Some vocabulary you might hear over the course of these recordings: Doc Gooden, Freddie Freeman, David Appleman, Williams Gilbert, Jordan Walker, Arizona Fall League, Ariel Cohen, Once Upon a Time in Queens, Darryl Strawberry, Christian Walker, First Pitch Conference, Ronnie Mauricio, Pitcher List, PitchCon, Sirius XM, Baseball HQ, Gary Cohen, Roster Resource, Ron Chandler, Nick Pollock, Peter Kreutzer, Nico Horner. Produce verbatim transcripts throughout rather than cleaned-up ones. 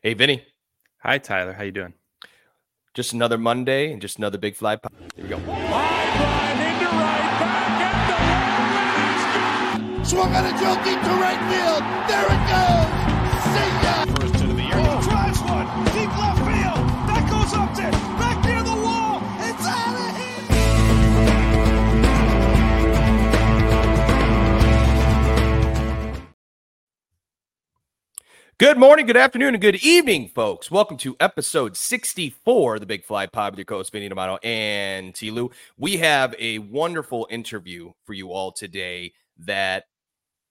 Hey, Vinny. Hi, Tyler. How you doing? Just another Monday and just another big fly pop. There we go. High drive into right, back at the wall. Swung on a joke into right field. There it goes. See ya. First hit of the year. Oh. He drives one. Deep left field. That goes up there. Back near the wall. It's out of here. Good morning, good afternoon, and good evening, folks. Welcome to episode sixty-four of the Big Fly Pod with your co-host, Vinny D'Amato and T. Lou. We have a wonderful interview for you all today that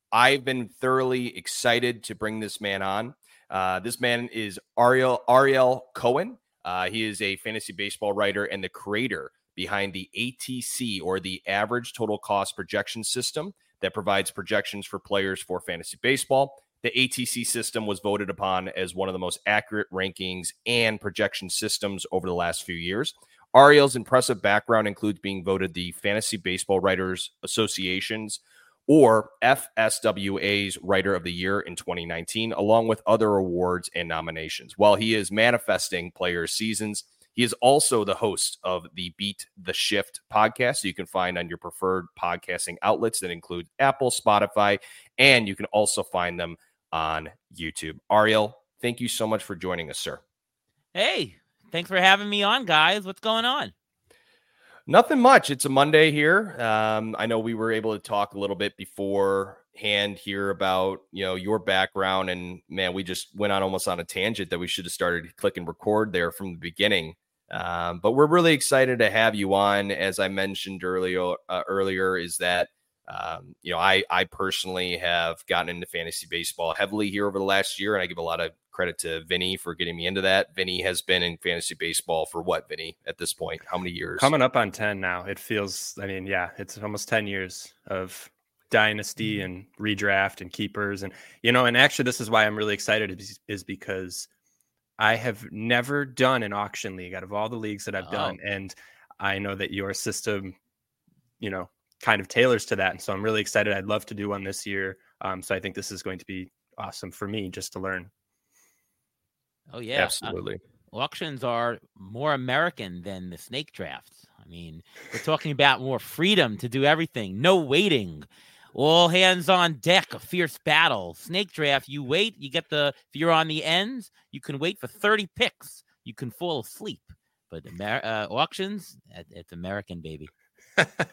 I've been thoroughly excited to bring this man on. Uh, this man is Ariel, Ariel Cohen. Uh, he is a fantasy baseball writer and the creator behind the A T C, or the Average Total Cost Projection System, that provides projections for players for fantasy baseball. The A T C system was voted upon as one of the most accurate rankings and projection systems over the last few years. Ariel's impressive background includes being voted the Fantasy Baseball Writers Association's, or F S W A's, Writer of the Year in twenty nineteen, along with other awards and nominations. While he is manifesting players' seasons, he is also the host of the Beat the Shift podcast, so you can find on your preferred podcasting outlets that include Apple, Spotify, and you can also find them on YouTube. Ariel, thank you so much for joining us, sir. Hey, thanks for having me on, guys. What's going on? Nothing much. It's a Monday here. Um, I know we were able to talk a little bit beforehand here about, you know, your background, and man, we just went on almost on a tangent that we should have started clicking record there from the beginning. Um, but we're really excited to have you on. As I mentioned earlier, uh, earlier is that um, you know, I I personally have gotten into fantasy baseball heavily here over the last year, and I give a lot of credit to Vinny for getting me into that. Vinny has been in fantasy baseball for what, Vinny, at this point? How many years? Coming up on ten now. It feels, I mean, yeah, it's almost ten years of dynasty and redraft and keepers. And, you know, and actually this is why I'm really excited, is because I have never done an auction league out of all the leagues that I've oh. done. And I know that your system, you know, kind of tailors to that. And so I'm really excited. I'd love to do one this year. Um, so I think this is going to be awesome for me just to learn. Oh, yeah. Absolutely. Uh, auctions are more American than the snake drafts. I mean, we're talking about more freedom to do everything. No waiting. All hands on deck, a fierce battle. Snake draft, you wait. You get the, if you're on the ends, you can wait for thirty picks. You can fall asleep. But Amer- uh, auctions, it's American, baby. I've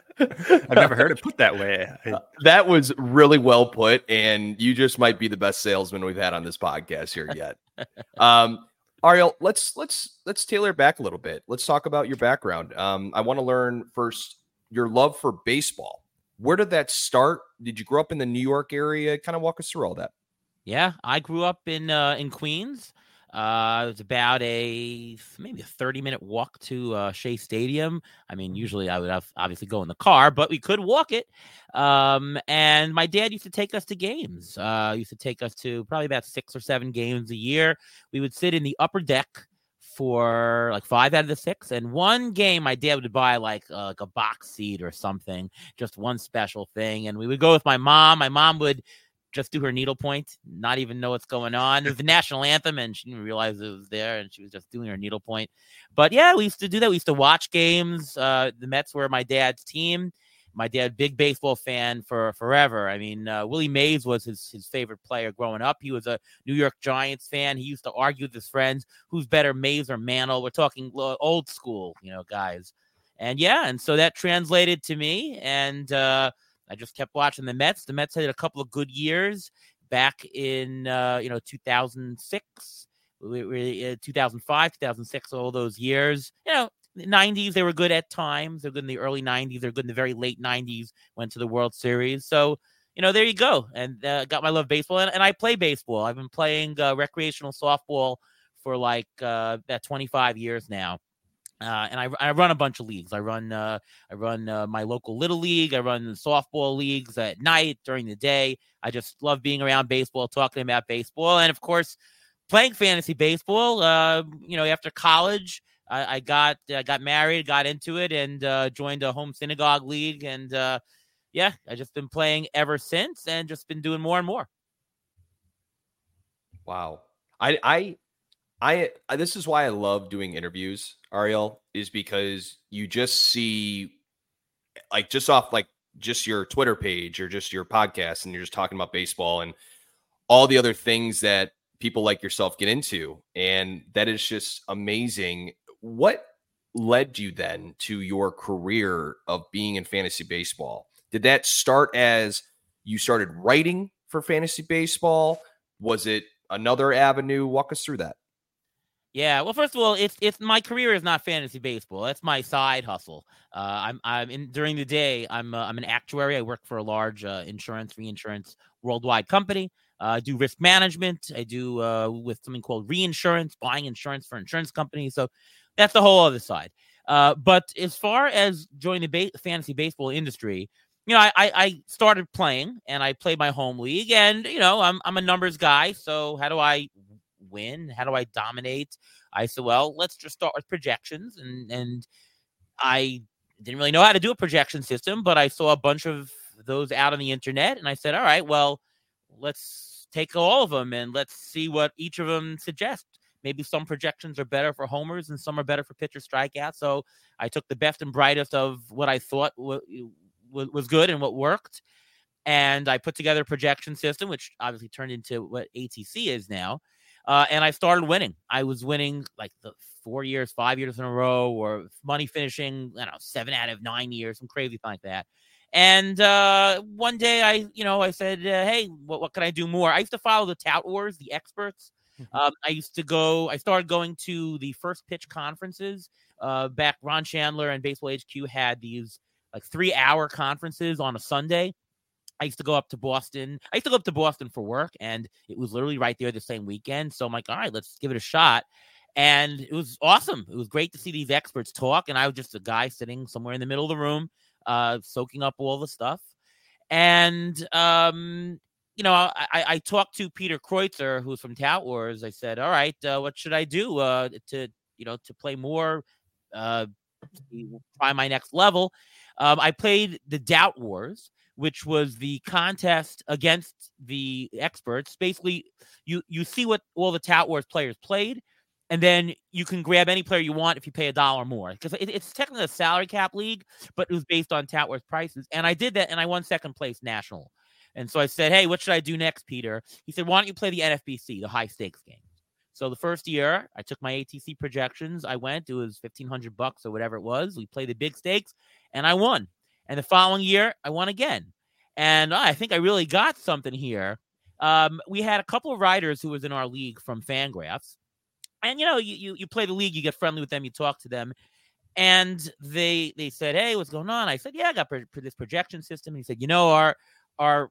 never heard it put that way. I... That was really well put, and you just might be the best salesman we've had on this podcast here yet. um, Ariel, let's let's let's tailor it back a little bit. Let's talk about your background. Um, I want to learn first your love for baseball. Where did that start? Did you grow up in the New York area? Kind of walk us through all that. Yeah, I grew up in uh, in Queens. Uh, it was about a, maybe a thirty minute walk to uh, Shea Stadium. I mean, usually I would have obviously go in the car, but we could walk it. Um, and my dad used to take us to games. Uh, used to take us to probably about six or seven games a year. We would sit in the upper deck for like five out of the six. And one game, my dad would buy like, uh, like a box seat or something, just one special thing. And we would go with my mom. My mom would just do her needlepoint, not even know what's going on. It was the national anthem, and she didn't realize it was there, and she was just doing her needlepoint. But yeah, we used to do that. We used to watch games. Uh, the Mets were my dad's team. My dad, big baseball fan for forever. I mean, uh, Willie Mays was his, his favorite player growing up. He was a New York Giants fan. He used to argue with his friends, who's better, Mays or Mantle? We're talking old school, you know, guys. And yeah, and so that translated to me, and uh, I just kept watching the Mets. The Mets had a couple of good years back in, uh, you know, two thousand six, two thousand five, two thousand six, all those years. You know, the nineties, they were good at times. They're good in the early nineties. They're good in the very late nineties, went to the World Series. So, you know, there you go. And uh, got my love baseball. And, and I play baseball. I've been playing uh, recreational softball for like uh, about twenty-five years now. Uh, and I, I run a bunch of leagues. I run uh, I run uh, my local little league. I run softball leagues at night, during the day. I just love being around baseball, talking about baseball, and of course, playing fantasy baseball. Uh, you know, after college, I, I got I got married, got into it, and uh, joined a home synagogue league. And uh, yeah, I just been playing ever since, and just been doing more and more. Wow, I I. I, I this is why I love doing interviews, Ariel, is because you just see, like, just off like just your Twitter page or just your podcast, and you're just talking about baseball and all the other things that people like yourself get into. And that is just amazing. What led you then to your career of being in fantasy baseball? Did that start as you started writing for fantasy baseball? Was it another avenue? Walk us through that. Yeah, well, first of all, it's it's my career is not fantasy baseball. That's my side hustle. Uh, I'm I'm in during the day. I'm uh, I'm an actuary. I work for a large uh, insurance reinsurance worldwide company. Uh, I do risk management. I do uh, with something called reinsurance, buying insurance for insurance companies. So that's the whole other side. Uh, but as far as joining the ba- fantasy baseball industry, you know, I, I I started playing and I played my home league, and you know, I'm I'm a numbers guy. So how do I win? How do I dominate? I said, well, let's just start with projections. And and I didn't really know how to do a projection system, but I saw a bunch of those out on the internet. And I said, all right, well, let's take all of them and let's see what each of them suggests. Maybe some projections are better for homers and some are better for pitcher strikeouts. So I took the best and brightest of what I thought w- w- was good and what worked. And I put together a projection system, which obviously turned into what A T C is now. Uh, and I started winning. I was winning like the four years, five years in a row, or money finishing, I don't know, seven out of nine years, some crazy thing like that. And uh, one day I, you know, I said, uh, hey, what, what can I do more? I used to follow the Tout Wars, the experts. Mm-hmm. Um, I used to go, I started going to the First Pitch Conferences. Uh, back Ron Chandler and Baseball H Q had these like three hour conferences on a Sunday. I used to go up to Boston. I used to go up to Boston for work, and it was literally right there the same weekend. So I'm like, all right, let's give it a shot. And it was awesome. It was great to see these experts talk. And I was just a guy sitting somewhere in the middle of the room, uh, soaking up all the stuff. And, um, you know, I, I, I talked to Peter Kreutzer, who's from Tout Wars. I said, all right, uh, what should I do uh, to, you know, to play more, uh, to try my next level? Um, I played the Tout Wars, which was the contest against the experts. Basically, you you see what all the Tout Wars players played, and then you can grab any player you want if you pay a dollar more. Because it, it's technically a salary cap league, but it was based on Tout Wars prices. And I did that, and I won second place national. And so I said, hey, what should I do next, Peter? He said, why don't you play the N F B C, the high-stakes game? So the first year, I took my A T C projections. I went. It was fifteen hundred bucks or whatever it was. We played the big stakes, and I won. And the following year, I won again. And oh, I think I really got something here. Um, we had a couple of writers who was in our league from Fangraphs. And, you know, you, you you play the league, you get friendly with them, you talk to them. And they they said, hey, what's going on? I said, yeah, I got pro- pro- this projection system. And he said, you know, our our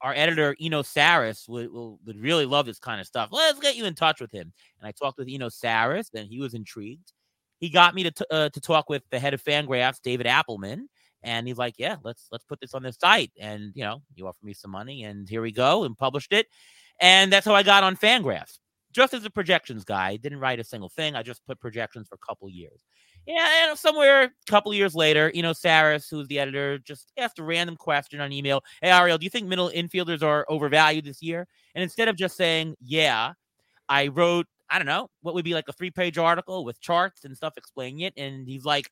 our editor, Eno Sarris, would, would really love this kind of stuff. Let's get you in touch with him. And I talked with Eno Sarris, and he was intrigued. He got me to t- uh, to talk with the head of Fangraphs, David Appleman. And he's like, yeah, let's let's put this on this site. And, you know, you offer me some money, and here we go, and published it. And that's how I got on Fangraphs, just as a projections guy. I didn't write a single thing. I just put projections for a couple years. Yeah, and somewhere a couple years later, you know, Sarris, who's the editor, just asked a random question on email. Hey, Ariel, do you think middle infielders are overvalued this year? And instead of just saying, yeah, I wrote, I don't know, what would be like a three-page article with charts and stuff explaining it. And he's like,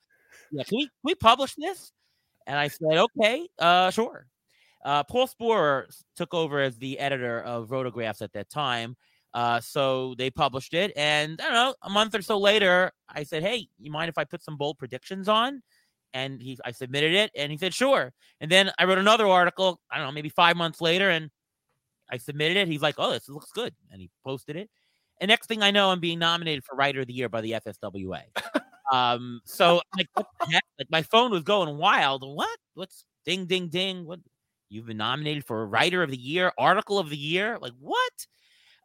yeah, can we, can we publish this? And I said, okay, uh, sure. Uh, Paul Sporer took over as the editor of Rotographs at that time. Uh, so they published it. And I don't know, a month or so later, I said, hey, you mind if I put some bold predictions on? And he, I submitted it, and he said, sure. And then I wrote another article, I don't know, maybe five months later, and I submitted it. He's like, oh, this looks good. And he posted it. And next thing I know, I'm being nominated for Writer of the Year by the F S W A. Um, so like, what the heck? Like, my phone was going wild. What? What's ding, ding, ding? What? You've been nominated for Writer of the Year, Article of the Year. Like, what?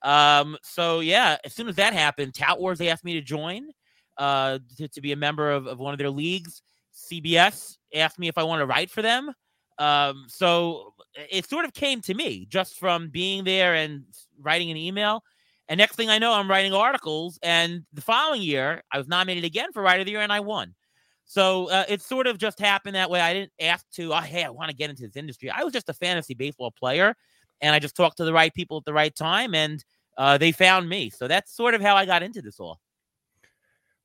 Um, so yeah, as soon as that happened, Tout Wars, they asked me to join, uh, to, to be a member of, of one of their leagues. C B S asked me if I want to write for them. Um, so it sort of came to me just from being there and writing an email. And next thing I know, I'm writing articles. And the following year, I was nominated again for Writer of the Year, and I won. So uh, it sort of just happened that way. I didn't ask to, oh, hey, I want to get into this industry. I was just a fantasy baseball player, and I just talked to the right people at the right time. And uh, they found me. So that's sort of how I got into this all.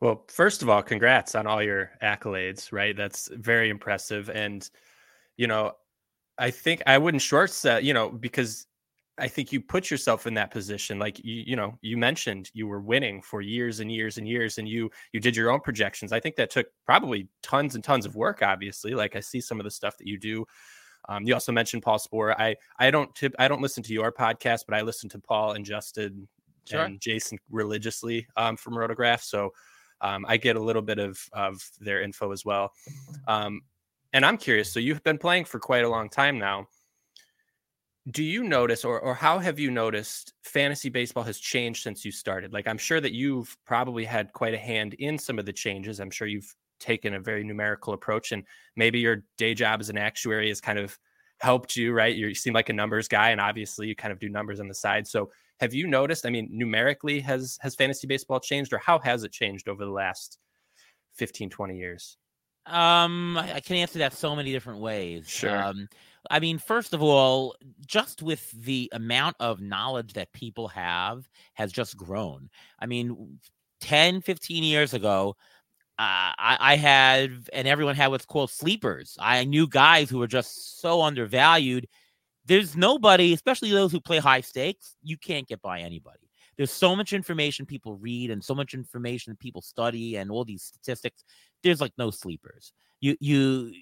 Well, first of all, congrats on all your accolades, right? That's very impressive. And, you know, I think I wouldn't short sell, you know, because I think you put yourself in that position. Like, you, you know, you mentioned you were winning for years and years and years, and you, you did your own projections. I think that took probably tons and tons of work, obviously. Like, I see some of the stuff that you do. Um, you also mentioned Paul Sporer. I, I don't tip, I don't listen to your podcast, but I listen to Paul and Justin sure. and Jason religiously um, from Rotographs. So, Um, I get a little bit of, of their info as well. Um, and I'm curious, so you've been playing for quite a long time now. Do you notice, or or how have you noticed fantasy baseball has changed since you started? Like, I'm sure that you've probably had quite a hand in some of the changes. I'm sure you've taken a very numerical approach, and maybe your day job as an actuary has kind of helped you, right? You seem like a numbers guy, and obviously you kind of do numbers on the side. So have you noticed, I mean, numerically, has has fantasy baseball changed, or how has it changed over the last fifteen, twenty years? Um, I, I can answer that so many different ways. Sure. Um, I mean, first of all, just with the amount of knowledge that people have has just grown. I mean, ten, fifteen years ago, Uh, I, I had, and everyone had what's called sleepers. I knew guys who were just so undervalued. There's nobody, especially those who play high stakes, you can't get by anybody. There's so much information people read and so much information people study and all these statistics. There's like no sleepers. You, you,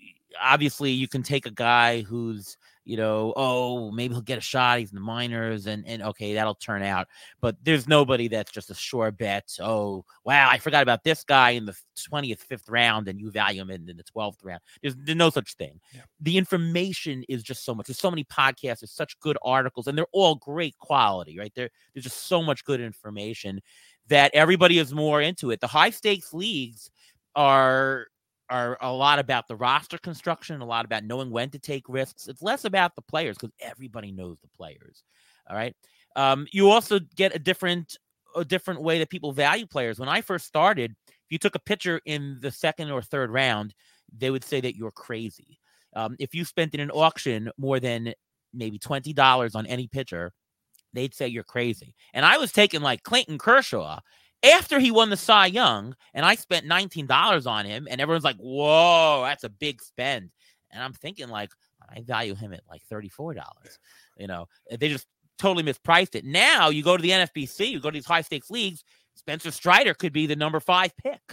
obviously you can take a guy who's, you know, oh, maybe he'll get a shot. He's in the minors and, and okay, that'll turn out. But there's nobody that's just a sure bet. Oh, wow, I forgot about this guy in the twentieth, fifth round and you value him in, in the twelfth round. There's, there's no such thing. Yeah. The information is just so much. There's so many podcasts. There's such good articles, and they're all great quality, right? There, there's just so much good information that everybody is more into it. The high stakes leagues are... are a lot about the roster construction, a lot about knowing when to take risks. It's less about the players because everybody knows the players. All right. Um, you also get a different, a different way that people value players. When I first started, if you took a pitcher in the second or third round, they would say that you're crazy. Um, if you spent in an auction more than maybe twenty dollars on any pitcher, they'd say you're crazy. And I was taking like Clayton Kershaw after he won the Cy Young, and I spent nineteen dollars on him, and everyone's like, whoa, that's a big spend. And I'm thinking, like, I value him at like thirty-four dollars. You know, they just totally mispriced it. Now you go to the N F B C, you go to these high-stakes leagues, Spencer Strider could be the number five pick.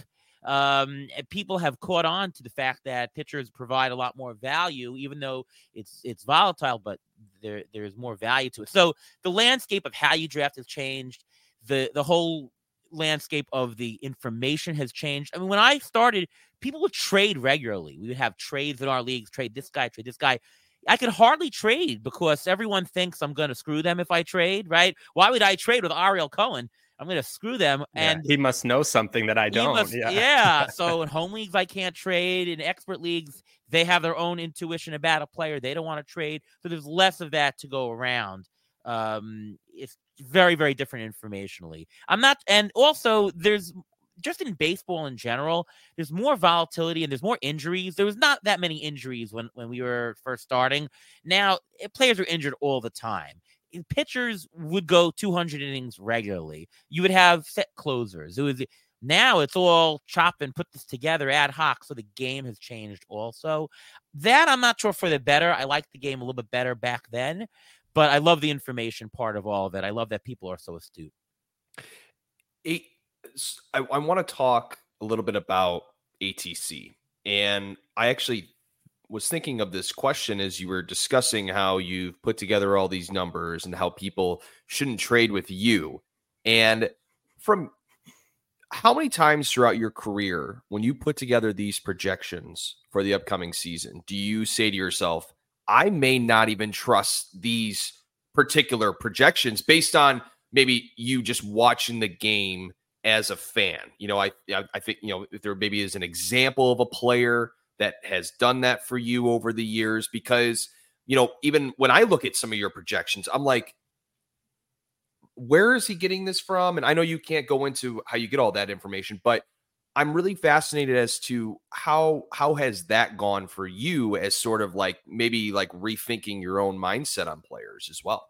Um, and people have caught on to the fact that pitchers provide a lot more value, even though it's it's volatile, but there there's more value to it. So the landscape of how you draft has changed. The, the whole landscape of the information has changed. I mean, when I started, people would trade regularly. We would have trades in our leagues, trade this guy, trade this guy. I could hardly trade because everyone thinks I'm going to screw them if I trade, right? Why would I trade with Ariel Cohen? I'm going to screw them. And yeah, he must know something that I don't. Must, yeah. yeah. So in home leagues, I can't trade. In expert leagues, they have their own intuition about a player. They don't want to trade. So there's less of that to go around. Um, it's very, very different informationally. I'm not, and also there's just in baseball in general, there's more volatility and there's more injuries. There was not that many injuries when, when we were first starting. Now players are injured all the time. Pitchers would go two hundred innings regularly. You would have set closers. It was, now it's all chop and put this together ad hoc. So the game has changed also. That I'm not sure for the better. I liked the game a little bit better back then. But I love the information part of all of it. I love that people are so astute. It, I, I want to talk a little bit about A T C. And I actually was thinking of this question as you were discussing how you've put together all these numbers and how people shouldn't trade with you. And from how many times throughout your career, when you put together these projections for the upcoming season, do you say to yourself, I may not even trust these particular projections based on maybe you just watching the game as a fan? You know, I I think, you know, if there maybe is an example of a player that has done that for you over the years, because, you know, even when I look at some of your projections, I'm like, where is he getting this from? And I know you can't go into how you get all that information, but I'm really fascinated as to how how has that gone for you as sort of like maybe like rethinking your own mindset on players as well.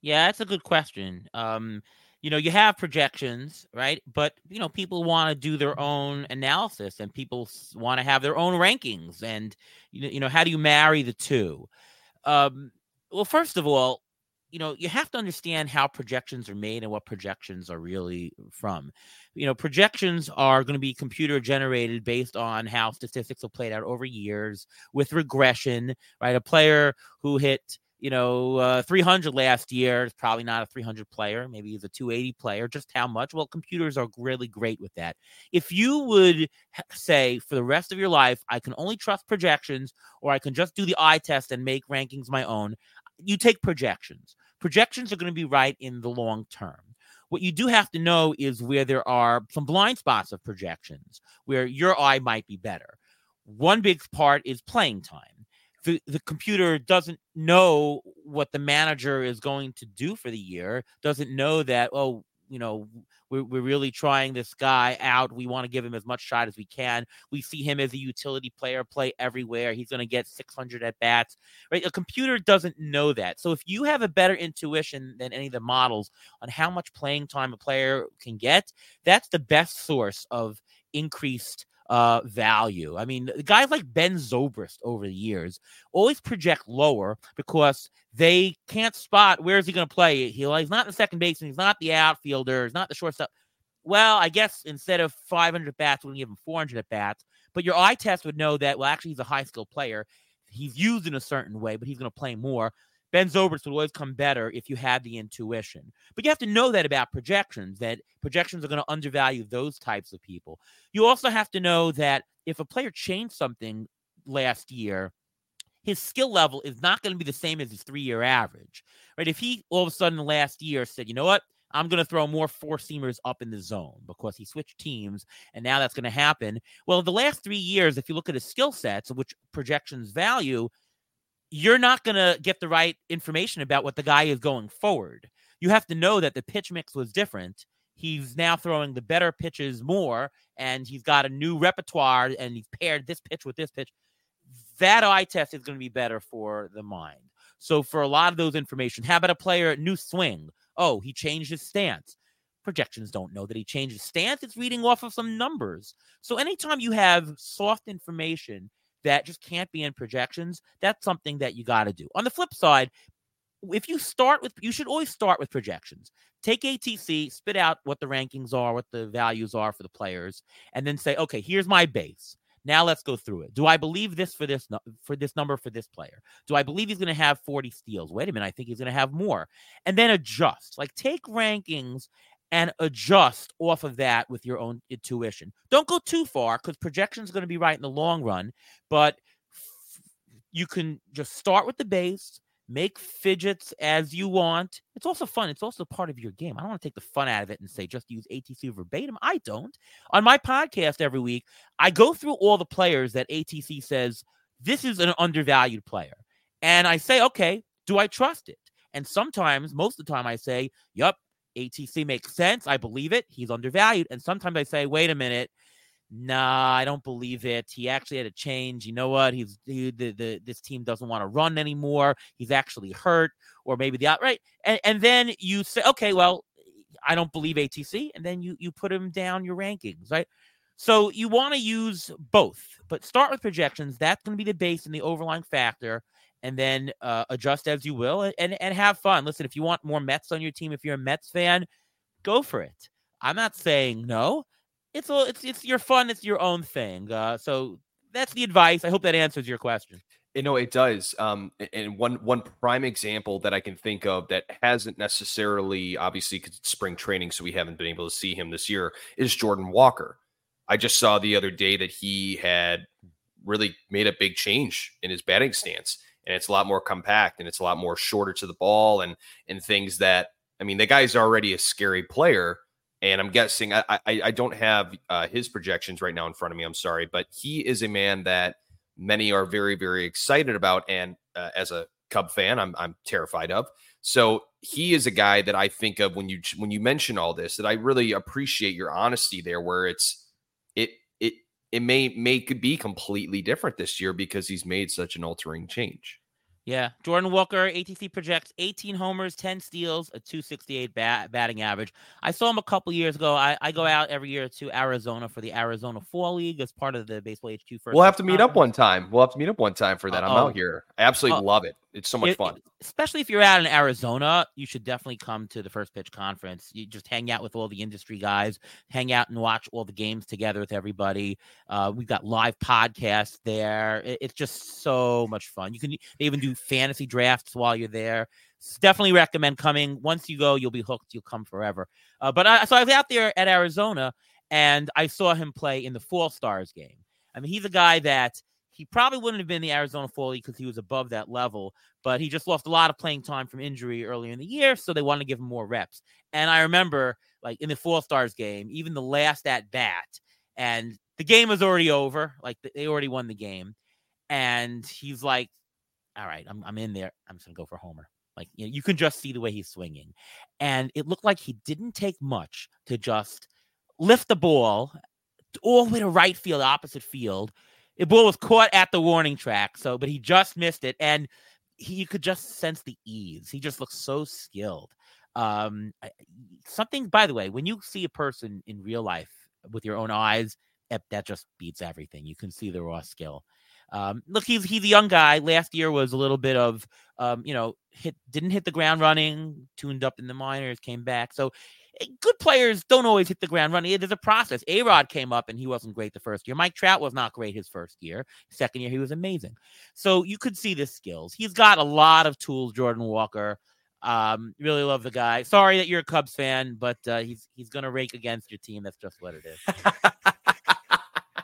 Yeah, that's a good question. Um, you know, you have projections, right? But, you know, people want to do their own analysis and people want to have their own rankings. And, you know, how do you marry the two? Um, well, first of all, you know, you have to understand how projections are made and what projections are really from. You know, projections are going to be computer generated based on how statistics have played out over years with regression, right? A player who hit, you know, uh, three hundred last year is probably not a three hundred player. Maybe he's a two eighty player. Just how much? Well, computers are really great with that. If you would say for the rest of your life, I can only trust projections, or I can just do the eye test and make rankings my own, you take projections. Projections are going to be right in the long term. What you do have to know is where there are some blind spots of projections, where your eye might be better. One big part is playing time. The, the computer doesn't know what the manager is going to do for the year, doesn't know that, oh, you know, we're, we're really trying this guy out. We want to give him as much shot as we can. We see him as a utility player, play everywhere. He's going to get six hundred at bats, right? A computer doesn't know that. So if you have a better intuition than any of the models on how much playing time a player can get, that's the best source of increased uh, value. I mean, guys like Ben Zobrist over the years always project lower because they can't spot where is he going to play. He, he's not the second baseman. He's not the outfielder. He's not the shortstop. Well, I guess instead of five hundred bats, we're going to give him four hundred at bats. But your eye test would know that, well, actually, he's a high-skilled player. He's used in a certain way, but he's going to play more. Ben Zobrist would always come better if you had the intuition. But you have to know that about projections, that projections are going to undervalue those types of people. You also have to know that if a player changed something last year, his skill level is not going to be the same as his three-year average, right? If he all of a sudden last year said, you know what, I'm going to throw more four-seamers up in the zone because he switched teams, and now that's going to happen. Well, the last three years, if you look at his skill sets, which projections value, you're not going to get the right information about what the guy is going forward. You have to know that the pitch mix was different. He's now throwing the better pitches more, and he's got a new repertoire, and he's paired this pitch with this pitch. That eye test is going to be better for the mind. So for a lot of those information, how about a player, new swing? Oh, he changed his stance. Projections don't know that he changed his stance. It's reading off of some numbers. So anytime you have soft information that just can't be in projections, that's something that you got to do. On the flip side, if you start with, you should always start with projections. Take A T C, spit out what the rankings are, what the values are for the players, and then say, okay, here's my base. Now let's go through it. Do I believe this for this for this number for this player? Do I believe he's going to have forty steals? Wait a minute, I think he's going to have more. And then adjust. Like take rankings and adjust off of that with your own intuition. Don't go too far because projection is going to be right in the long run, but f- you can just start with the base, make fidgets as you want. It's also fun. It's also part of your game. I don't want to take the fun out of it and say just use A T C verbatim. I don't. On my podcast every week, I go through all the players that A T C says, this is an undervalued player. And I say, okay, do I trust it? And sometimes, most of the time I say, yep, A T C makes sense. I believe it. He's undervalued. And sometimes I say, wait a minute. Nah, I don't believe it. He actually had a change. You know what? He's he, the, the this team doesn't want to run anymore. He's actually hurt, or maybe the outright. And, and then you say, okay, well, I don't believe A T C. And then you, you put him down your rankings, right? So you want to use both, but start with projections. That's going to be the base and the overlying factor. And then uh, adjust as you will and, and have fun. Listen, if you want more Mets on your team, if you're a Mets fan, go for it. I'm not saying no. It's all, it's it's your fun. It's your own thing. Uh, so that's the advice. I hope that answers your question. You know, it does. Um, and one one prime example that I can think of that hasn't necessarily, obviously, because it's spring training, so we haven't been able to see him this year, is Jordan Walker. I just saw the other day that he had really made a big change in his batting stance. And it's a lot more compact and it's a lot more shorter to the ball and and things that, I mean, the guy's already a scary player. And I'm guessing I I, I don't have uh, his projections right now in front of me. I'm sorry, but he is a man that many are very, very excited about. And uh, as a Cub fan, I'm I'm terrified of. So he is a guy that I think of when you when you mention all this, that I really appreciate your honesty there, where it's it it it may may be completely different this year because he's made such an altering change. Yeah, Jordan Walker, A T C projects eighteen homers, ten steals, a two sixty-eight bat, batting average. I saw him a couple years ago. I, I go out every year to Arizona for the Arizona Fall League as part of the Baseball H Q. First we'll have to meet up one time. We'll have to meet up one time for that. Uh-oh. I'm out here. I absolutely Uh-oh. love it. It's so much it, fun. It, especially if you're out in Arizona, you should definitely come to the First Pitch Conference. You just hang out with all the industry guys, hang out and watch all the games together with everybody. Uh, we've got live podcasts there. It, it's just so much fun. You can they even do fantasy drafts while you're there. So definitely recommend coming. Once you go, you'll be hooked. You'll come forever. Uh, but I, so I was out there at Arizona, and I saw him play in the Fall Stars game. I mean, he's a guy that he probably wouldn't have been in the Arizona Fall League because he was above that level, but he just lost a lot of playing time from injury earlier in the year, so they wanted to give him more reps. And I remember, like, in the Fall Stars game, even the last at-bat, and the game was already over. Like, they already won the game. And he's like, all right, I'm, I'm in there. I'm just going to go for a homer. Like, you know, you can just see the way he's swinging. And it looked like he didn't take much to just lift the ball all the way to right field, opposite field. The ball was caught at the warning track, so but he just missed it, and he, you could just sense the ease. He just looks so skilled. Um, something, by the way, when you see a person in real life with your own eyes, that just beats everything. You can see the raw skill. Um, look, he's he's a young guy. Last year was a little bit of, um, you know, hit didn't hit the ground running, tuned up in the minors, came back. So good players don't always hit the ground running. There's a process. A-Rod came up and he wasn't great the first year. Mike Trout was not great his first year. Second year, he was amazing. So you could see the skills. He's got a lot of tools, Jordan Walker. Um, really love the guy. Sorry that you're a Cubs fan, but uh, he's he's going to rake against your team. That's just what it is.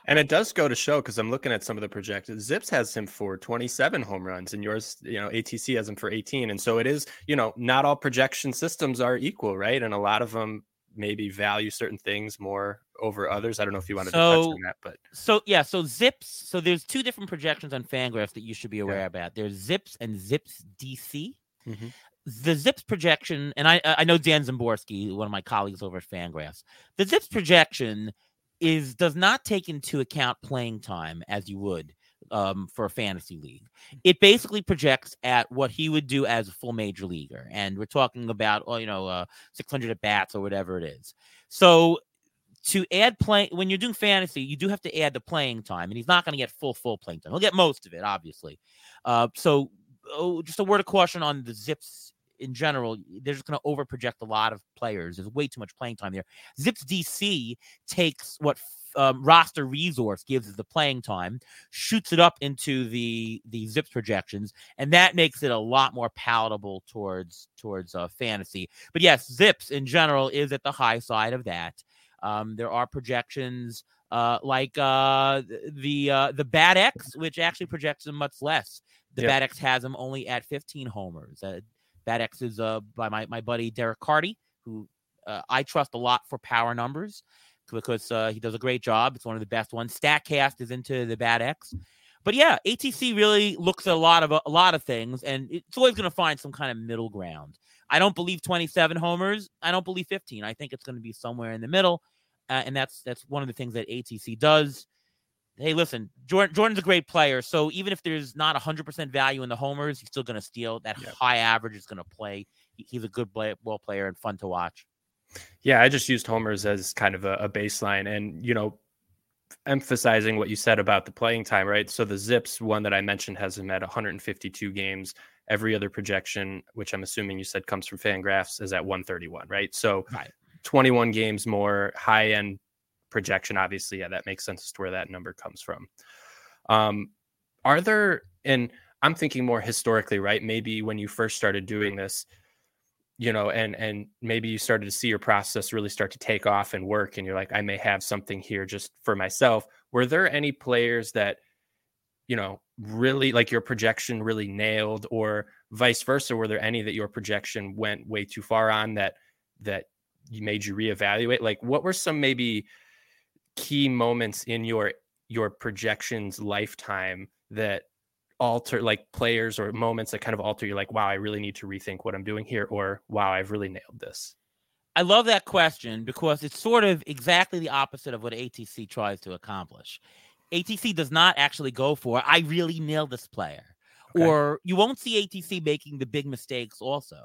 And it does go to show, because I'm looking at some of the projected. Zips has him for twenty-seven home runs, and yours, you know, A T C has him for eighteen. And so it is, you know, not all projection systems are equal, right? And a lot of them maybe value certain things more over others. I don't know if you wanted so, to touch on that, but so yeah, so Zips. So there's two different projections on Fangraphs that you should be aware yeah. about. There's Zips and Zips D C. Mm-hmm. The Zips projection, and I I know Dan Zimborski, one of my colleagues over at Fangraphs. The Zips projection is does not take into account playing time as you would um, for a fantasy league. It basically projects at what he would do as a full major leaguer. And we're talking about, oh, you know, uh, six hundred at bats or whatever it is. So to add play, when you're doing fantasy, you do have to add the playing time, and he's not going to get full, full playing time. He'll get most of it, obviously. Uh, so oh, just a word of caution on the Zips. In general, they're just going to overproject a lot of players. There's way too much playing time there. Zips D C takes what um, roster resource gives as the playing time, shoots it up into the the Zips projections, and that makes it a lot more palatable towards towards uh, fantasy. But yes, Zips in general is at the high side of that. Um, there are projections uh, like uh, the uh, the Bad X, which actually projects them much less. The yeah. Bad X has them only at fifteen homers. Uh, Bad X is uh, by my, my buddy Derek Carty, who uh, I trust a lot for power numbers because uh, he does a great job. It's one of the best ones. Statcast is into the Bad X. But yeah, A T C really looks at a lot of a lot of things, and it's always going to find some kind of middle ground. I don't believe twenty-seven homers. I don't believe fifteen. I think it's going to be somewhere in the middle, uh, and that's that's one of the things that A T C does. Hey, listen, Jordan, Jordan's a great player. So even if there's not one hundred percent value in the homers, he's still going to steal. That yeah. high average is going to play. He's a good play, ball player and fun to watch. Yeah, I just used homers as kind of a, a baseline. And, you know, emphasizing what you said about the playing time, right? So the Zips one that I mentioned has him at one hundred fifty-two games. Every other projection, which I'm assuming you said comes from Fangraphs, is at one thirty-one, right? So right. twenty-one games more, high-end projection, obviously. Yeah, that makes sense as to where that number comes from. Um, are there, and I'm thinking more historically, right? Maybe when you first started doing this, you know, and, and maybe you started to see your process really start to take off and work, and you're like, I may have something here just for myself. Were there any players that, you know, really like your projection really nailed, or vice versa? Were there any that your projection went way too far on that, that made you reevaluate? Like, what were some maybe key moments in your your projections lifetime that alter, like, players or moments that kind of alter, you're like, wow, I really need to rethink what I'm doing here, or wow, I've really nailed this? I love that question because it's sort of exactly the opposite of what A T C tries to accomplish. A T C does not actually go for, I really nailed this player, Okay. Or you won't see A T C making the big mistakes also,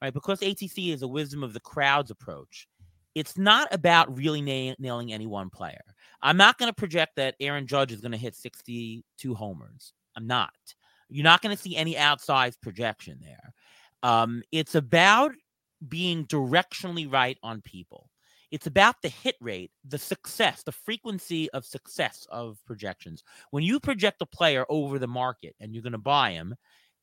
right? Because A T C is a wisdom of the crowds approach. It's not about really na- nailing any one player. I'm not going to project that Aaron Judge is going to hit sixty-two homers. I'm not. You're not going to see any outsized projection there. Um, it's about being directionally right on people. It's about the hit rate, the success, the frequency of success of projections. When you project a player over the market and you're going to buy him,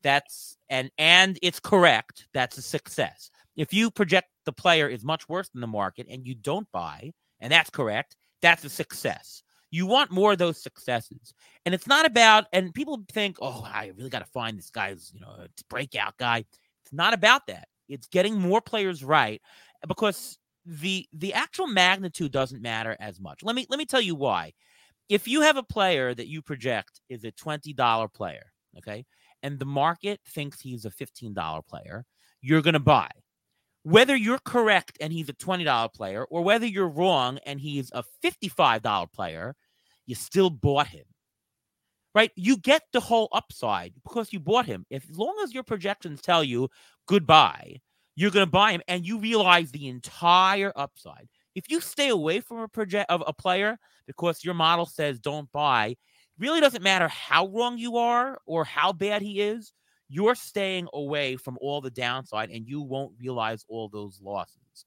that's and and it's correct, that's a success. If you project the player is much worse than the market and you don't buy, and that's correct, that's a success. You want more of those successes. And it's not about, and people think, oh, I really got to find this guy's, you know, it's breakout guy. It's not about that. It's getting more players right, because the the actual magnitude doesn't matter as much. Let me let me tell you why. If you have a player that you project is a twenty dollars player, okay, and the market thinks he's a fifteen dollars player, you're going to buy. Whether you're correct and he's a twenty dollars player, or whether you're wrong and he's a fifty-five dollars player, you still bought him, right? You get the whole upside because you bought him. If, as long as your projections tell you goodbye, you're going to buy him, and you realize the entire upside. If you stay away from a project of a player because your model says don't buy, it really doesn't matter how wrong you are or how bad he is. You're staying away from all the downside, and you won't realize all those losses.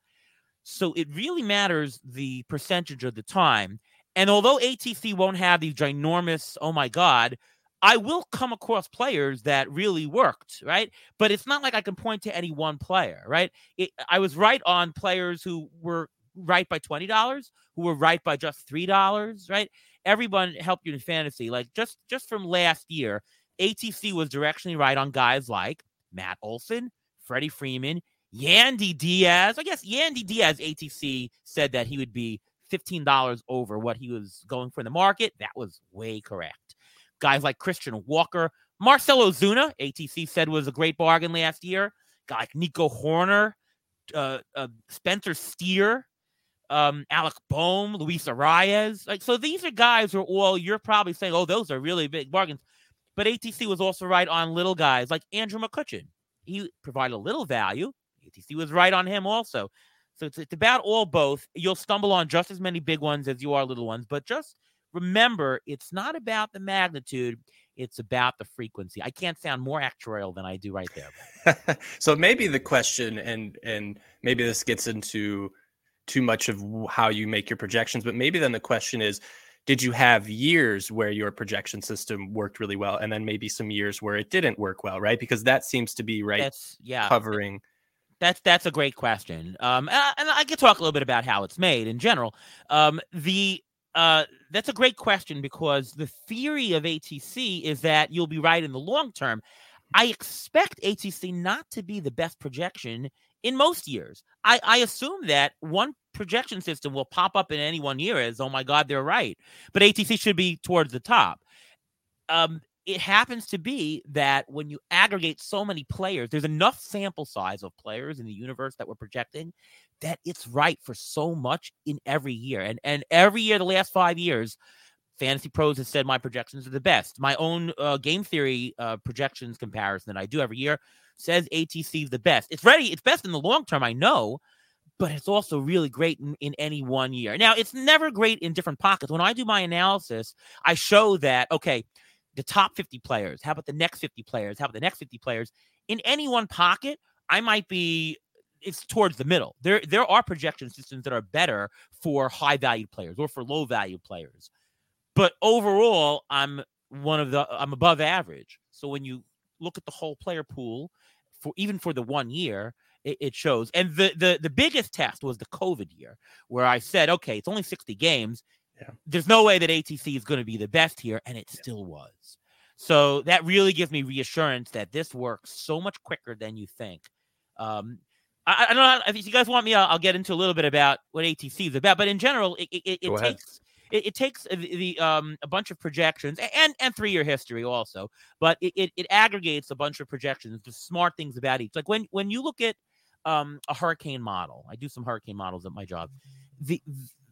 So it really matters the percentage of the time. And although A T C won't have these ginormous, oh my God, I will come across players that really worked, right? But it's not like I can point to any one player, right? It, I was right on players who were right by twenty dollars, who were right by just three dollars, right? Everyone helped you in fantasy. Like just, just from last year, A T C was directionally right on guys like Matt Olson, Freddie Freeman, Yandy Diaz. I guess Yandy Diaz, A T C said that he would be fifteen dollars over what he was going for in the market. That was way correct. Guys like Christian Walker, Marcell Ozuna, A T C said was a great bargain last year. Guy like Nico Horner, uh, uh, Spencer Steer, um, Alec Bohm, Luis Arias. Like, so these are guys who are all, you're probably saying, oh, those are really big bargains. But A T C was also right on little guys like Andrew McCutchen. He provided a little value. A T C was right on him also. So it's, it's about all both. You'll stumble on just as many big ones as you are little ones. But just remember, it's not about the magnitude. It's about the frequency. I can't sound more actuarial than I do right there. So maybe the question, and and maybe this gets into too much of how you make your projections, but maybe then the question is, did you have years where your projection system worked really well, and then maybe some years where it didn't work well, right? Because that seems to be right. That's, yeah, covering. That's that's a great question, um, and I, and I could talk a little bit about how it's made in general. Um, the uh, that's a great question because the theory of A T C is that you'll be right in the long term. I expect A T C not to be the best projection in most years. I, I assume that one projection system will pop up in any one year as, oh my God, they're right. But A T C should be towards the top. Um, it happens to be that when you aggregate so many players, there's enough sample size of players in the universe that we're projecting that it's right for so much in every year. And, and every year, the last five years, Fantasy Pros has said my projections are the best. My own uh, game theory uh, projections comparison that I do every year says A T C is the best. It's ready. It's best in the long term, I know, but it's also really great in, in any one year. Now, it's never great in different pockets. When I do my analysis, I show that, okay, the top fifty players, how about the next fifty players? How about the next fifty players? In any one pocket, I might be... it's towards the middle. There, there are projection systems that are better for high-valued players or for low-valued players. But overall, I'm one of the I'm above average. So when you look at the whole player pool, for even for the one year, it, it shows. And the, the the biggest test was the COVID year, where I said, okay, it's only sixty games. Yeah. There's no way that A T C is going to be the best here, and it yeah. still was. So that really gives me reassurance that this works so much quicker than you think. Um, I, I don't know if you guys want me. I'll, I'll get into a little bit about what A T C is about, but in general, it it, it, it takes. It, it takes the, the um, a bunch of projections and, and three-year history also, but it, it, it aggregates a bunch of projections, the smart things about each. Like when, when you look at um, a hurricane model, I do some hurricane models at my job. The,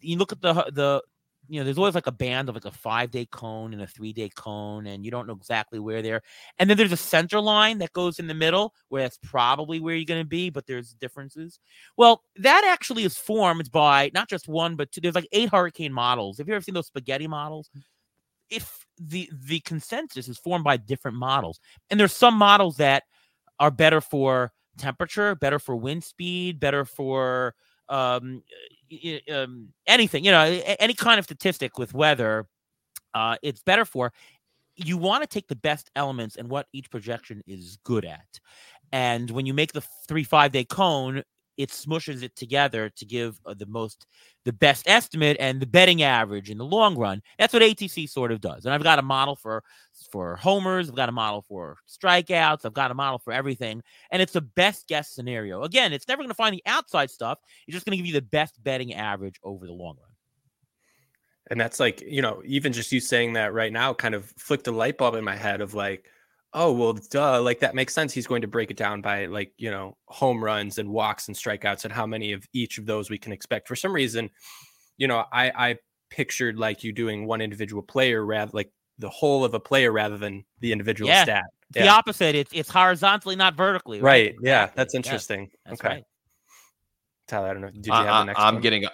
you look at the the you know, there's always like a band of like a five-day cone and a three-day cone, and you don't know exactly where they're. And then there's a center line that goes in the middle where that's probably where you're going to be, but there's differences. Well, that actually is formed by not just one, but two. There's like eight hurricane models. Have you ever seen those spaghetti models? If the the consensus is formed by different models, and there's some models that are better for temperature, better for wind speed, better for um, um, anything, you know, any kind of statistic with weather, uh, it's better for. You want to take the best elements and what each projection is good at. And when you make the three, five day cone, it smushes it together to give the most, the best estimate and the betting average in the long run. That's what A T C sort of does. And I've got a model for, for homers. I've got a model for strikeouts. I've got a model for everything. And it's the best guess scenario. Again, it's never going to find the outside stuff. It's just going to give you the best betting average over the long run. And that's like, you know, even just you saying that right now kind of flicked a light bulb in my head of like, oh, well, duh, like that makes sense. He's going to break it down by like, you know, home runs and walks and strikeouts and how many of each of those we can expect. For some reason, you know, I, I pictured like you doing one individual player rather like the whole of a player rather than the individual yeah. stat. Yeah. The opposite. It's it's horizontally, not vertically. Right. right. Yeah. That's interesting. Yeah, that's okay. Right. Tyler, I don't know. Did you uh, have the next I'm one? getting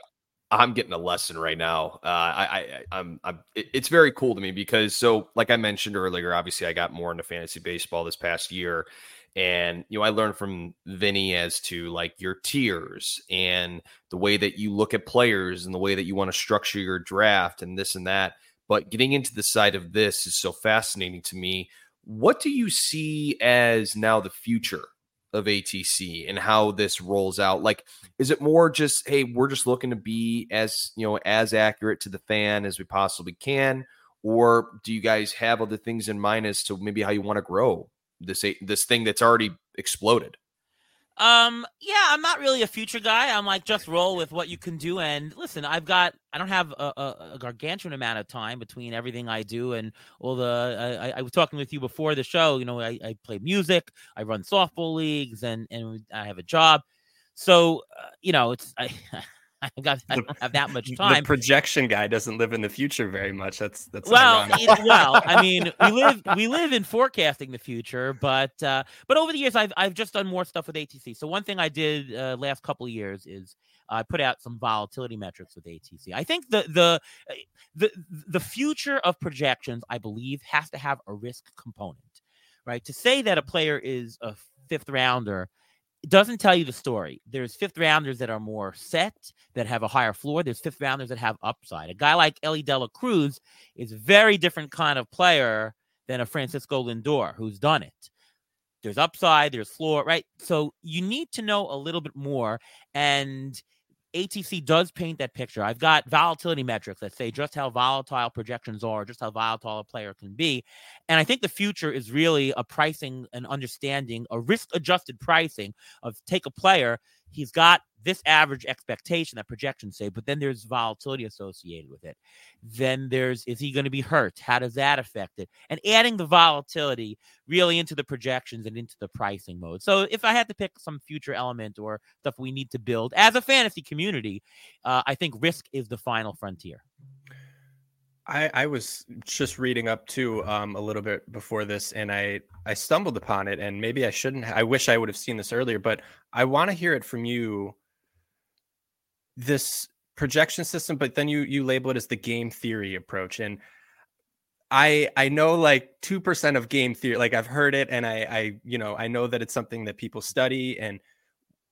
I'm getting a lesson right now. Uh, I, I, I'm, I'm, it's very cool to me because, so like I mentioned earlier, obviously I got more into fantasy baseball this past year, and, you know, I learned from Vinny as to like your tiers and the way that you look at players and the way that you want to structure your draft and this and that. But getting into the side of this is so fascinating to me. What do you see as now the future of A T C and how this rolls out? Like, is it more just, hey, we're just looking to be as, you know, as accurate to the fan as we possibly can? Or do you guys have other things in mind as to maybe how you want to grow this, this thing that's already exploded? Um, yeah, I'm not really a future guy. I'm like, just roll with what you can do. And listen, I've got, I don't have a, a, a gargantuan amount of time between everything I do and all the, I, I was talking with you before the show, you know, I, I play music, I run softball leagues, and, and I have a job. So, uh, you know, it's, I, I've got, I don't have that much time. The projection guy doesn't live in the future very much. That's, that's, well, it, well, I mean, we live, we live in forecasting the future, but, uh, but over the years, I've, I've just done more stuff with A T C. So one thing I did uh, last couple of years is I uh, put out some volatility metrics with A T C. I think the, the, the, the future of projections, I believe, has to have a risk component, right? To say that a player is a fifth rounder doesn't tell you the story. There's fifth rounders that are more set, that have a higher floor. There's fifth rounders that have upside. A guy like Elly De La Cruz is a very different kind of player than a Francisco Lindor who's done it. There's upside, there's floor, right? So you need to know a little bit more, and A T C does paint that picture. I've got volatility metrics that say just how volatile projections are, just how volatile a player can be. And I think the future is really a pricing and understanding, a risk-adjusted pricing of take a player, he's got this average expectation that projections say, but then there's volatility associated with it. Then there's, is he going to be hurt? How does that affect it? And adding the volatility really into the projections and into the pricing mode. So if I had to pick some future element or stuff we need to build as a fantasy community, uh, I think risk is the final frontier. I, I was just reading up too um, a little bit before this, and I, I stumbled upon it, and maybe I shouldn't. I wish I would have seen this earlier, but I want to hear it from you. This projection system, but then you you label it as the game theory approach, and I I know like two percent of game theory. Like I've heard it, and I I you know I know that it's something that people study. And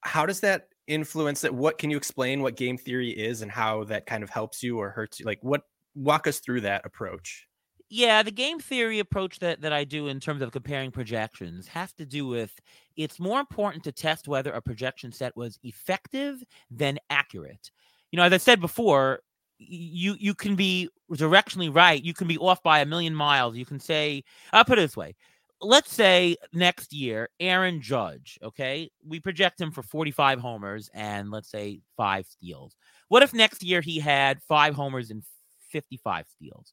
how does that influence it? What can you explain what game theory is and how that kind of helps you or hurts you? Like what? Walk us through that approach. Yeah, the game theory approach that, that I do in terms of comparing projections has to do with, it's more important to test whether a projection set was effective than accurate. You know, as I said before, you you can be directionally right. You can be off by a million miles. You can say, I'll put it this way. Let's say next year, Aaron Judge, okay? We project him for forty-five homers and let's say five steals. What if next year he had five homers and fifty-five steals?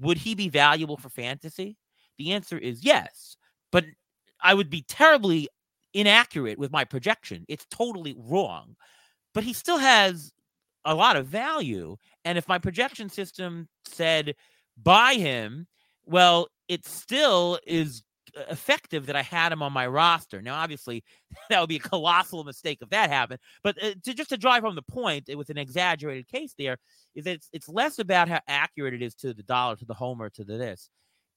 Would he be valuable for fantasy? The answer is yes, but I would be terribly inaccurate with my projection. It's totally wrong, but he still has a lot of value. And if my projection system said buy him, well, it still is effective that I had him on my roster. Now, obviously, that would be a colossal mistake if that happened. But uh, to just to drive home the point, it, with an exaggerated case there, is that it's, it's less about how accurate it is to the dollar, to the homer, to the this.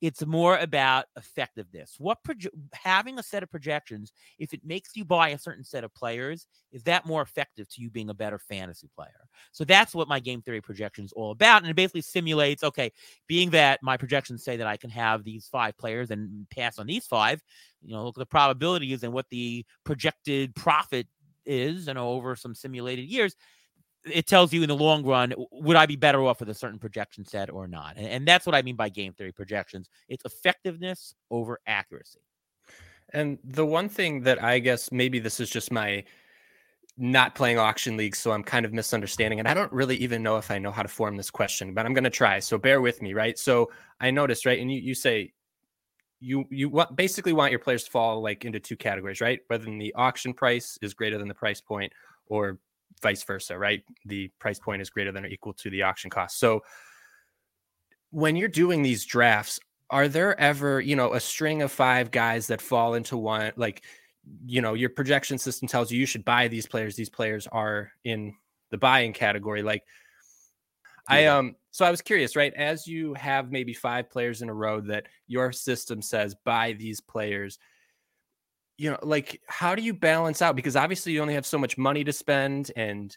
It's more about effectiveness. What proje- having a set of projections, if it makes you buy a certain set of players, is that more effective to you being a better fantasy player? So that's what my game theory projection is all about. And it basically simulates, okay, being that my projections say that I can have these five players and pass on these five, you know, look at the probabilities and what the projected profit is, and over some simulated years, it tells you in the long run, would I be better off with a certain projection set or not? And, and that's what I mean by game theory projections. It's effectiveness over accuracy. And the one thing that I guess maybe this is just my not playing auction league, so I'm kind of misunderstanding. And I don't really even know if I know how to form this question, but I'm going to try. So bear with me, right? So I noticed, right? And you, you say you, you want, basically want your players to fall like into two categories, right? Whether the auction price is greater than the price point, or vice versa, right? The price point is greater than or equal to the auction cost. So when you're doing these drafts, are there ever, you know, a string of five guys that fall into one, like, you know, your projection system tells you you should buy these players. These players are in the buying category. Like yeah. I, um, so I was curious, right? As you have maybe five players in a row that your system says buy these players, you know, like, how do you balance out? Because obviously you only have so much money to spend. And,